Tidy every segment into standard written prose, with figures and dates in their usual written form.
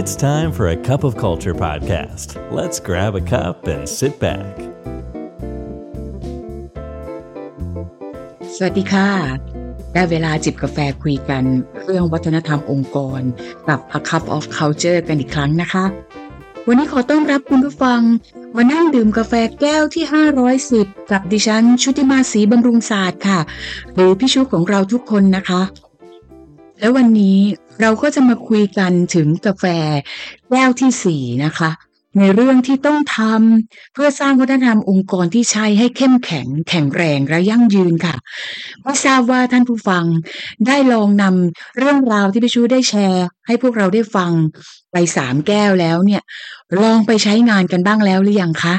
It's time for a cup of culture podcast. Let's grab a cup and sit back. สวัสดีค่ะได้เวลาจิบกาแฟคุยกันเรื่องวัฒนธรรมองค์กรกับ A Cup of Culture กันอีกครั้งนะคะวันนี้ขอต้อนรับคุณผู้ฟังมานั่งดื่มกาแฟแก้วที่510กับดิฉันชุติมาศรีบำรุงศาสตร์ค่ะหรือพี่ชุของเราทุกคนนะคะและวันนี้เราก็จะมาคุยกันถึงกาแฟแก้วที่4นะคะในเรื่องที่ต้องทำเพื่อสร้างวัฒนธรรมองค์กรที่ใช้ให้เข้มแข็งแข็งแรงและยั่งยืนค่ะไม่ทราบว่าท่านผู้ฟังได้ลองนำเรื่องราวที่พี่ชูได้แชร์ให้พวกเราได้ฟังไป3แก้วแล้วเนี่ยลองไปใช้งานกันบ้างแล้วหรือยังคะ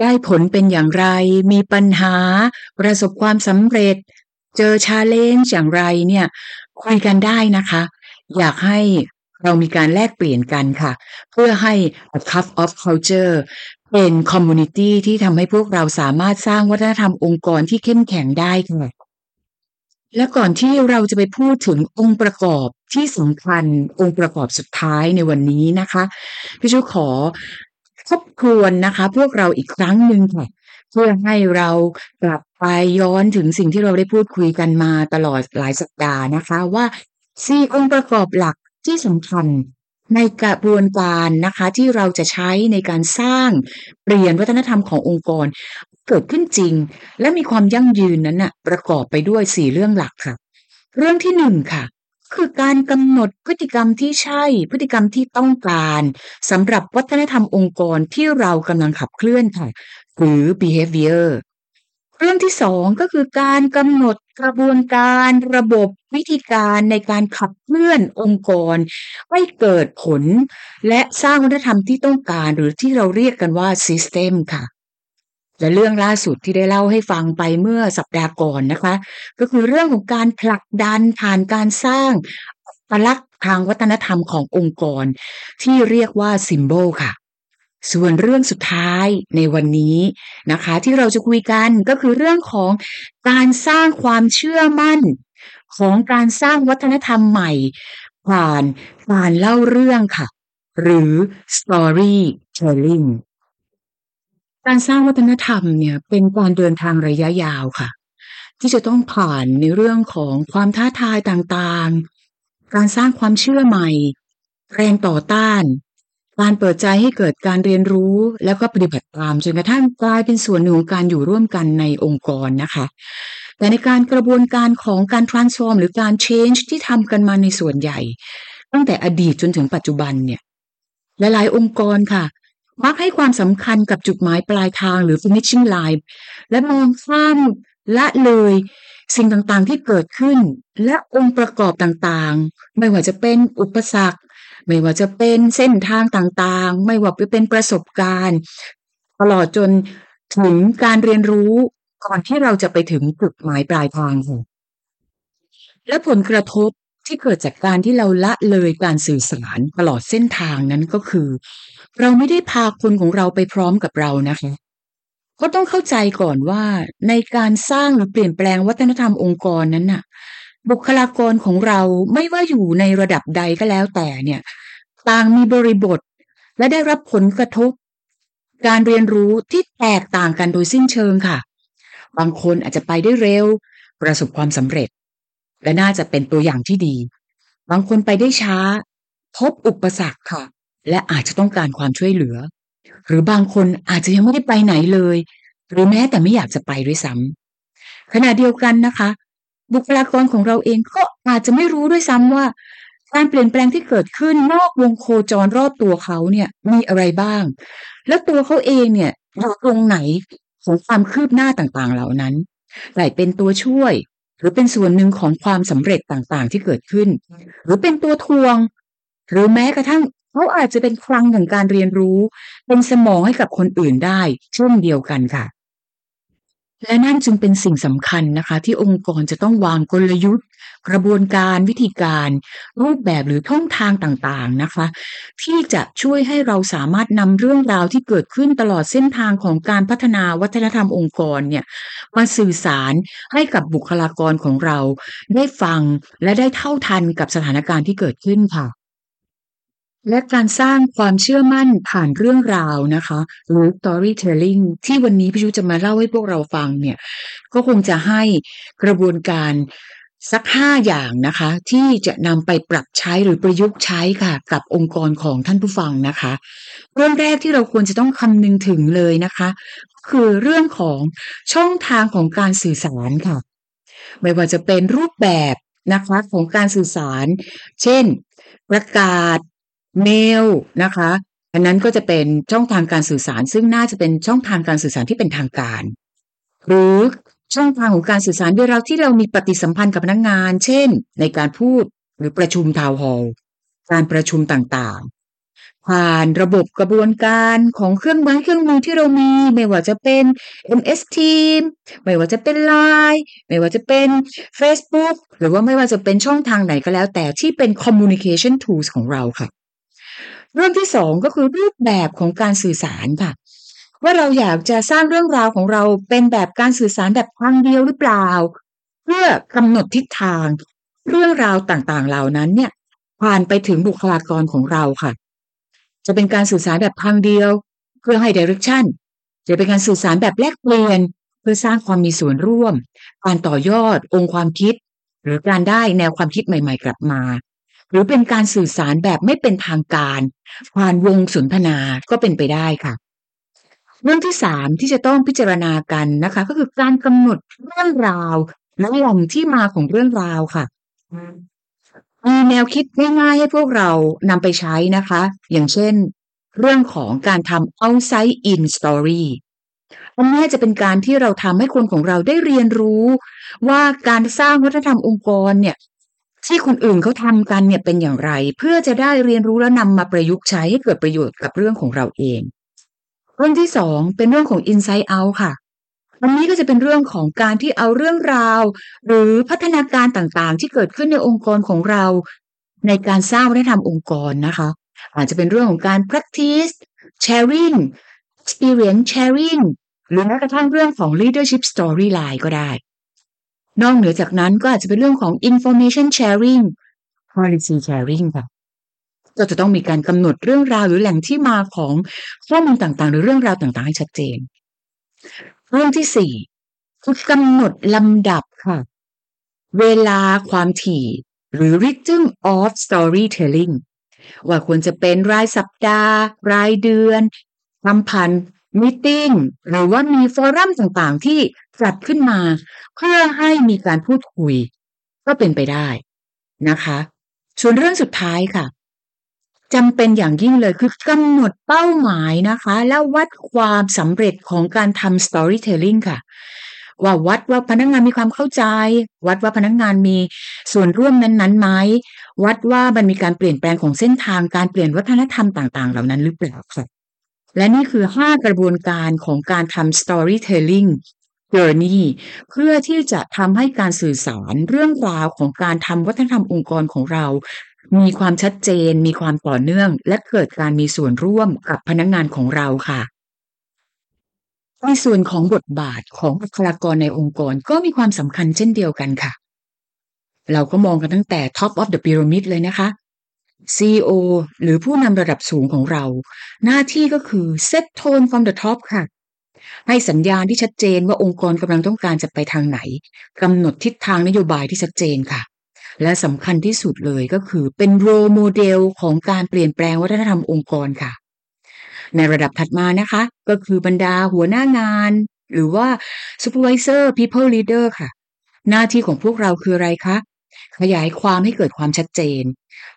ได้ผลเป็นอย่างไรมีปัญหาประสบความสำเร็จเจอ challenge อย่างไรเนี่ยคุยกันได้นะคะอยากให้เรามีการแลกเปลี่ยนกันค่ะเพื่อให้ A Cup of Culture เป็น community ที่ทำให้พวกเราสามารถสร้างวัฒนธรรมองค์กรที่เข้มแข็งได้ค่ะและก่อนที่เราจะไปพูดถึงองค์ประกอบที่สำคัญองค์ประกอบสุดท้ายในวันนี้นะคะพี่ชูขอทบทวนนะคะพวกเราอีกครั้งหนึ่งค่ะเพื่อให้เรากลับไปย้อนถึงสิ่งที่เราได้พูดคุยกันมาตลอดหลายสัปดาห์นะคะว่า4องค์ประกอบหลักที่สำคัญในกระบวนการนะคะที่เราจะใช้ในการสร้างเปลี่ยนวัฒนธรรมขององค์กรเกิดขึ้นจริงและมีความยั่งยืนนั้นน่ะประกอบไปด้วย4เรื่องหลักค่ะเรื่องที่1ค่ะคือการกำหนดพฤติกรรมที่ใช่พฤติกรรมที่ต้องการสำหรับวัฒนธรรมองค์กรที่เรากำลังขับเคลื่อนค่ะหรือ behavior เรื่องที่2ก็คือการกำหนดกระบวนการระบบวิธีการในการขับเคลื่อนองค์กรให้เกิดผลและสร้างวัฒนธรรมที่ต้องการหรือที่เราเรียกกันว่า system ค่ะและเรื่องล่าสุดที่ได้เล่าให้ฟังไปเมื่อสัปดาห์ก่อนนะคะก็คือเรื่องของการผลักดันผ่านการสร้างอัตลักษณ์ทางวัฒนธรรมขององค์กรที่เรียกว่า symbol ค่ะส่วนเรื่องสุดท้ายในวันนี้นะคะที่เราจะคุยกันก็คือเรื่องของการสร้างความเชื่อมั่นของการสร้างวัฒนธรรมใหม่ผ่านเล่าเรื่องค่ะหรือ Storytelling การสร้างวัฒนธรรมเนี่ยเป็นการเดินทางระยะยาวค่ะที่จะต้องผ่านในเรื่องของความท้าทายต่างๆการสร้างความเชื่อใหม่แรงต่อต้านการเปิดใจให้เกิดการเรียนรู้แล้วก็ปฏิบัติตามจนกระทั่งกลายเป็นส่วนหนึ่งของการอยู่ร่วมกันในองค์กรนะคะแต่ในการกระบวนการของการ transform หรือการ change ที่ทำกันมาในส่วนใหญ่ตั้งแต่อดีตจนถึงปัจจุบันเนี่ยหลายๆองค์กรค่ะมักให้ความสำคัญกับจุดหมายปลายทางหรือ finishing line และมองข้ามละเลยสิ่งต่างๆที่เกิดขึ้นและองค์ประกอบต่างๆไม่ว่าจะเป็นอุปสรรคไม่ว่าจะเป็นเส้นทางต่างๆไม่ว่าจะเป็นประสบการณ์ตลอดจนถึงการเรียนรู้ก่อนที่เราจะไปถึงจุดหมายปลายทางค่ะและผลกระทบที่เกิดจากการที่เราละเลยการสื่อสารตลอดเส้นทางนั้นก็คือเราไม่ได้พาคนของเราไปพร้อมกับเรานะคะก็ต้องเข้าใจก่อนว่าในการสร้างหรือเปลี่ยนแปลงวัฒนธรรมองค์กรนั้นน่ะบุคลากรของเราไม่ว่าอยู่ในระดับใดก็แล้วแต่เนี่ยต่างมีบริบทและได้รับผลกระทบการเรียนรู้ที่แตกต่างกันโดยสิ้นเชิงค่ะบางคนอาจจะไปได้เร็วประสบความสำเร็จและน่าจะเป็นตัวอย่างที่ดีบางคนไปได้ช้าพบอุปสรรคค่ะและอาจจะต้องการความช่วยเหลือหรือบางคนอาจจะยังไม่ได้ไปไหนเลยหรือแม้แต่ไม่อยากจะไปด้วยซ้ำขณะเดียวกันนะคะบุคลากรของเราเองก็อาจจะไม่รู้ด้วยซ้ำว่าการเปลี่ยนแปลงที่เกิดขึ้นนอกวงโคจรรอบตัวเขาเนี่ยมีอะไรบ้างแล้วตัวเขาเองเนี่ยอยู่ตรงไหนของความคืบหน้าต่างๆเหล่านั้นไหนเป็นตัวช่วยหรือเป็นส่วนหนึ่งของความสำเร็จต่างๆที่เกิดขึ้นหรือเป็นตัวทวงหรือแม้กระทั่งเขาอาจจะเป็นคลังของการเรียนรู้เป็นสมองให้กับคนอื่นได้เช่นเดียวกันค่ะและนั่นจึงเป็นสิ่งสำคัญนะคะที่องค์กรจะต้องวางกลยุทธ์กระบวนการวิธีการรูปแบบหรือช่องทางต่างๆนะคะที่จะช่วยให้เราสามารถนำเรื่องราวที่เกิดขึ้นตลอดเส้นทางของการพัฒนาวัฒนธรรมองค์กรเนี่ยมาสื่อสารให้กับบุคลากรของเราได้ฟังและได้เท่าทันกับสถานการณ์ที่เกิดขึ้นค่ะ และการสร้างความเชื่อมั่นผ่านเรื่องราวนะคะหรือ Storytelling ที่วันนี้พี่ยุจะมาเล่าให้พวกเราฟังเนี่ยก็คงจะให้กระบวนการสัก5อย่างนะคะที่จะนำไปปรับใช้หรือประยุกต์ใช้ค่ะกับองค์กรของท่านผู้ฟังนะคะเรื่องแรกที่เราควรจะต้องคำนึงถึงเลยนะคะคือเรื่องของช่องทางของการสื่อสารค่ะไม่ว่าจะเป็นรูปแบบนะคะของการสื่อสารเช่นประกาศเมลนะคะอันนั้นก็จะเป็นช่องทางการสื่อสารซึ่งน่าจะเป็นช่องทางการสื่อสารที่เป็นทางการหรือช่องทางของการสื่อสารโดยเราที่เรามีปฏิสัมพันธ์กับพนักงานเช่นในการพูดหรือประชุมทาวน์ฮอลล์การประชุมต่างๆผ่านระบบกระบวนการของเครื่องไม้เครื่องมือที่เรามีไม่ว่าจะเป็น MS Teams ไม่ว่าจะเป็น LINE ไม่ว่าจะเป็น Facebook หรือว่าไม่ว่าจะเป็นช่องทางไหนก็แล้วแต่ที่เป็น Communication Tools ของเราค่ะเรื่องที่2ก็คือรูปแบบของการสื่อสารค่ะว่าเราอยากจะสร้างเรื่องราวของเราเป็นแบบการสื่อสารแบบทางเดียวหรือเปล่าเพื่อกำหนดทิศทางเรื่องราวต่างๆเหล่านั้นเนี่ยผ่านไปถึงบุคลากรของเราค่ะจะเป็นการสื่อสารแบบทางเดียวเพื่อให้ direction จะเป็นการสื่อสารแบบแลกเปลี่ยนเพื่อสร้างความมีส่วนร่วมการต่อยอดองค์ความคิดหรือการได้แนวความคิดใหม่ๆกลับมาหรือเป็นการสื่อสารแบบไม่เป็นทางการผ่านวงสนทนาก็เป็นไปได้ค่ะเรื่องที่3ที่จะต้องพิจารณากันนะคะก็คือการกำหนดเรื่องราวและแหล่งที่มาของเรื่องราวค่ะมีแนวคิดง่ายๆให้พวกเรานำไปใช้นะคะอย่างเช่นเรื่องของการทำ outside in story อันนี้จะเป็นการที่เราทำให้คนของเราได้เรียนรู้ว่าการสร้างวัฒนธรรมองค์กรเนี่ยที่คนอื่นเขาทำกันเนี่ยเป็นอย่างไรเพื่อจะได้เรียนรู้และนำมาประยุกต์ใช้ให้เกิดประโยชน์กับเรื่องของเราเองเรื่องที่2เป็นเรื่องของ Inside Out ค่ะวันนี้ก็จะเป็นเรื่องของการที่เอาเรื่องราวหรือพัฒนาการต่างๆที่เกิดขึ้นในองค์กรของเราในการสร้างวัฒนธรรมองค์กรนะคะอาจจะเป็นเรื่องของการ practice sharing experience sharing หรือแม้กระทั่งเรื่องของ leadership storyline ก็ได้นอกเหนือจากนั้นก็อาจจะเป็นเรื่องของ information sharing policy sharing ค่ะเราจะต้องมีการกำหนดเรื่องราวหรือแหล่งที่มาของข้อมูลต่างๆหรือเรื่องราวต่างๆให้ชัดเจนเรื่องที่4คือกำหนดลำดับค่ะเวลาความถี่หรือ rhythm of storytelling ว่าควรจะเป็นรายสัปดาห์รายเดือนทำผ่านมีตติ้งหรือว่ามีฟอรัมต่างๆที่จัดขึ้นมาเพื่อให้มีการพูดคุยก็เป็นไปได้นะคะส่วนเรื่องสุดท้ายค่ะจำเป็นอย่างยิ่งเลยคือกำหนดเป้าหมายนะคะและวัดความสำเร็จของการทำ storytelling ค่ะว่าวัดว่าพนักงานมีความเข้าใจวัดว่าพนักงานมีส่วนร่วมนั้นๆไหมวัดว่ามันมีการเปลี่ยนแปลงของเส้นทางการเปลี่ยนวัฒนธรรมต่างๆเหล่านั้นหรือเปล่าค่ะและนี่คือ5กระบวนการของการทำ storytelling journey เพื่อที่จะทำให้การสื่อสารเรื่องราวของการทำวัฒนธรรมองค์กรของเรามีความชัดเจนมีความต่อเนื่องและเกิดการมีส่วนร่วมกับพนักงานของเราค่ะในส่วนของบทบาทของบุคลากรในองค์กรก็มีความสำคัญเช่นเดียวกันค่ะเราก็มองกันตั้งแต่ top of the pyramid เลยนะคะ CEO หรือผู้นำระดับสูงของเราหน้าที่ก็คือ set tone from the top ค่ะให้สัญญาณที่ชัดเจนว่าองค์กรกำลังต้องการจะไปทางไหนกำหนดทิศทางนโยบายที่ชัดเจนค่ะและสำคัญที่สุดเลยก็คือเป็นโรโมเดลของการเปลี่ยนแปลงวัฒนธรรมองค์กรค่ะในระดับถัดมานะคะก็คือบรรดาหัวหน้างานหรือว่า supervisor people leader ค่ะหน้าที่ของพวกเราคืออะไรคะขยายความให้เกิดความชัดเจน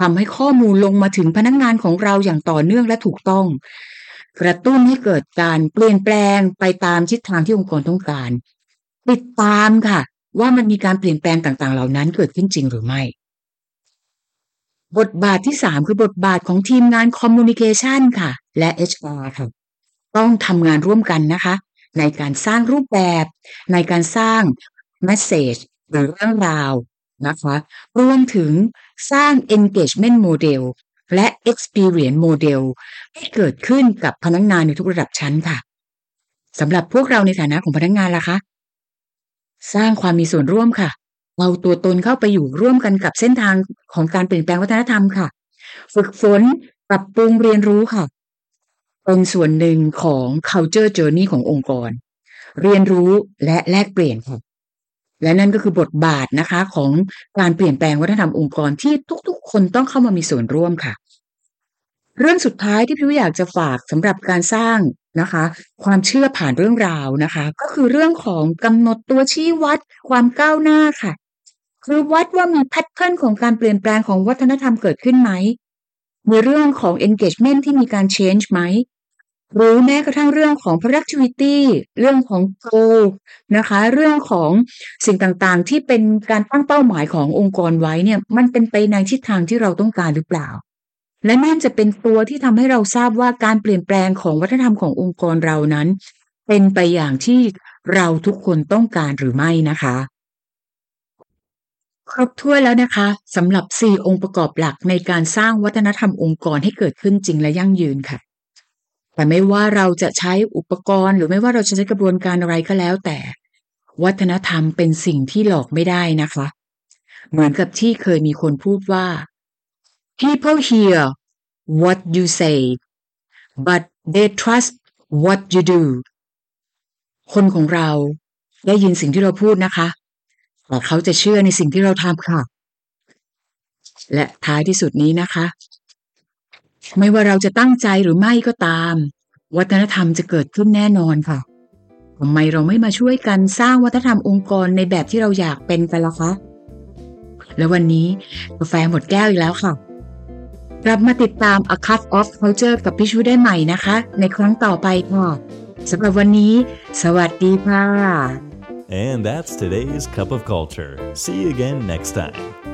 ทำให้ข้อมูลลงมาถึงพนักงานของเราอย่างต่อเนื่องและถูกต้องกระตุ้นให้เกิดการเปลี่ยนแปลงไปตามทิศทางที่องค์กรต้องการติดตามค่ะว่ามันมีการเปลี่ยนแปลงต่างๆเหล่านั้นเกิดขึ้นจริงหรือไม่บทบาทที่3คือบทบาทของทีมงาน Communication ค่ะและ HR ค่ะต้องทำงานร่วมกันนะคะในการสร้างรูปแบบในการสร้าง Message หรือเรื่องราวนะคะรวมถึงสร้าง Engagement Model และ Experience Model ให้เกิดขึ้นกับพนักงานในทุกระดับชั้นค่ะสำหรับพวกเราในฐานะของพนักงานล่ะคะสร้างความมีส่วนร่วมค่ะเอาตัวตนเข้าไปอยู่ร่วมกันกับเส้นทางของการเปลี่ยนแปลงวัฒนธรรมค่ะฝึกฝน ปรับปรุงเรียนรู้ค่ะเป็นส่วนหนึ่งของ culture journey ขององค์กรเรียนรู้และแลกเปลี่ยนค่ะและนั่นก็คือบทบาทนะคะของการเปลี่ยนแปลงวัฒนธรรมองค์กรที่ทุกๆคนต้องเข้ามามีส่วนร่วมค่ะเรื่องสุดท้ายที่พี่อยากจะฝากสำหรับการสร้างนะคะความเชื่อผ่านเรื่องราวนะคะก็คือเรื่องของกำหนดตัวชี้วัดความก้าวหน้าค่ะคือวัดว่ามีแพทเทิร์นของการเปลี่ยนแปลงของวัฒนธรรมเกิดขึ้นไหมมีเรื่องของ engagement ที่มีการ change ไหมหรือแม้กระทั่งเรื่องของ productivity เรื่องของ goal นะคะเรื่องของสิ่งต่างๆที่เป็นการตั้งเป้าหมายขององค์กรไว้เนี่ยมันเป็นไปในทิศทางที่เราต้องการหรือเปล่าและนั่นจะเป็นตัวที่ทำให้เราทราบว่าการเปลี่ยนแปลงของวัฒนธรรมขององค์กรเรานั้นเป็นไปอย่างที่เราทุกคนต้องการหรือไม่นะคะครบถ้วนแล้วนะคะสำหรับ4องค์ประกอบหลักในการสร้างวัฒนธรรมองค์กรให้เกิดขึ้นจริงและยั่งยืนค่ะแต่ไม่ว่าเราจะใช้อุปกรณ์หรือไม่ว่าเราจะใช้กระบวนการอะไรก็แล้วแต่วัฒนธรรมเป็นสิ่งที่หลอกไม่ได้นะคะเหมือนกับที่เคยมีคนพูดว่า people hear what you say but they trust what you do คนของเราได้ยินสิ่งที่เราพูดนะคะแต่เขาจะเชื่อในสิ่งที่เราทำค่ะและท้ายที่สุดนี้นะคะไม่ว่าเราจะตั้งใจหรือไม่ก็ตามวัฒนธรรมจะเกิดขึ้นแน่นอนค่ะทำไมเราไม่มาช่วยกันสร้างวัฒนธรรมองค์กรในแบบที่เราอยากเป็นกันล่ะคะและวันนี้กาแฟหมดแก้วอีกแล้วค่ะกลับมาติดตาม A Cup of Culture กับพี่ชูได้ใหม่นะคะในครั้งต่อไปค่ะสำหรับวันนี้สวัสดีค่ะAnd that's today's Cup of Culture. See you again next time.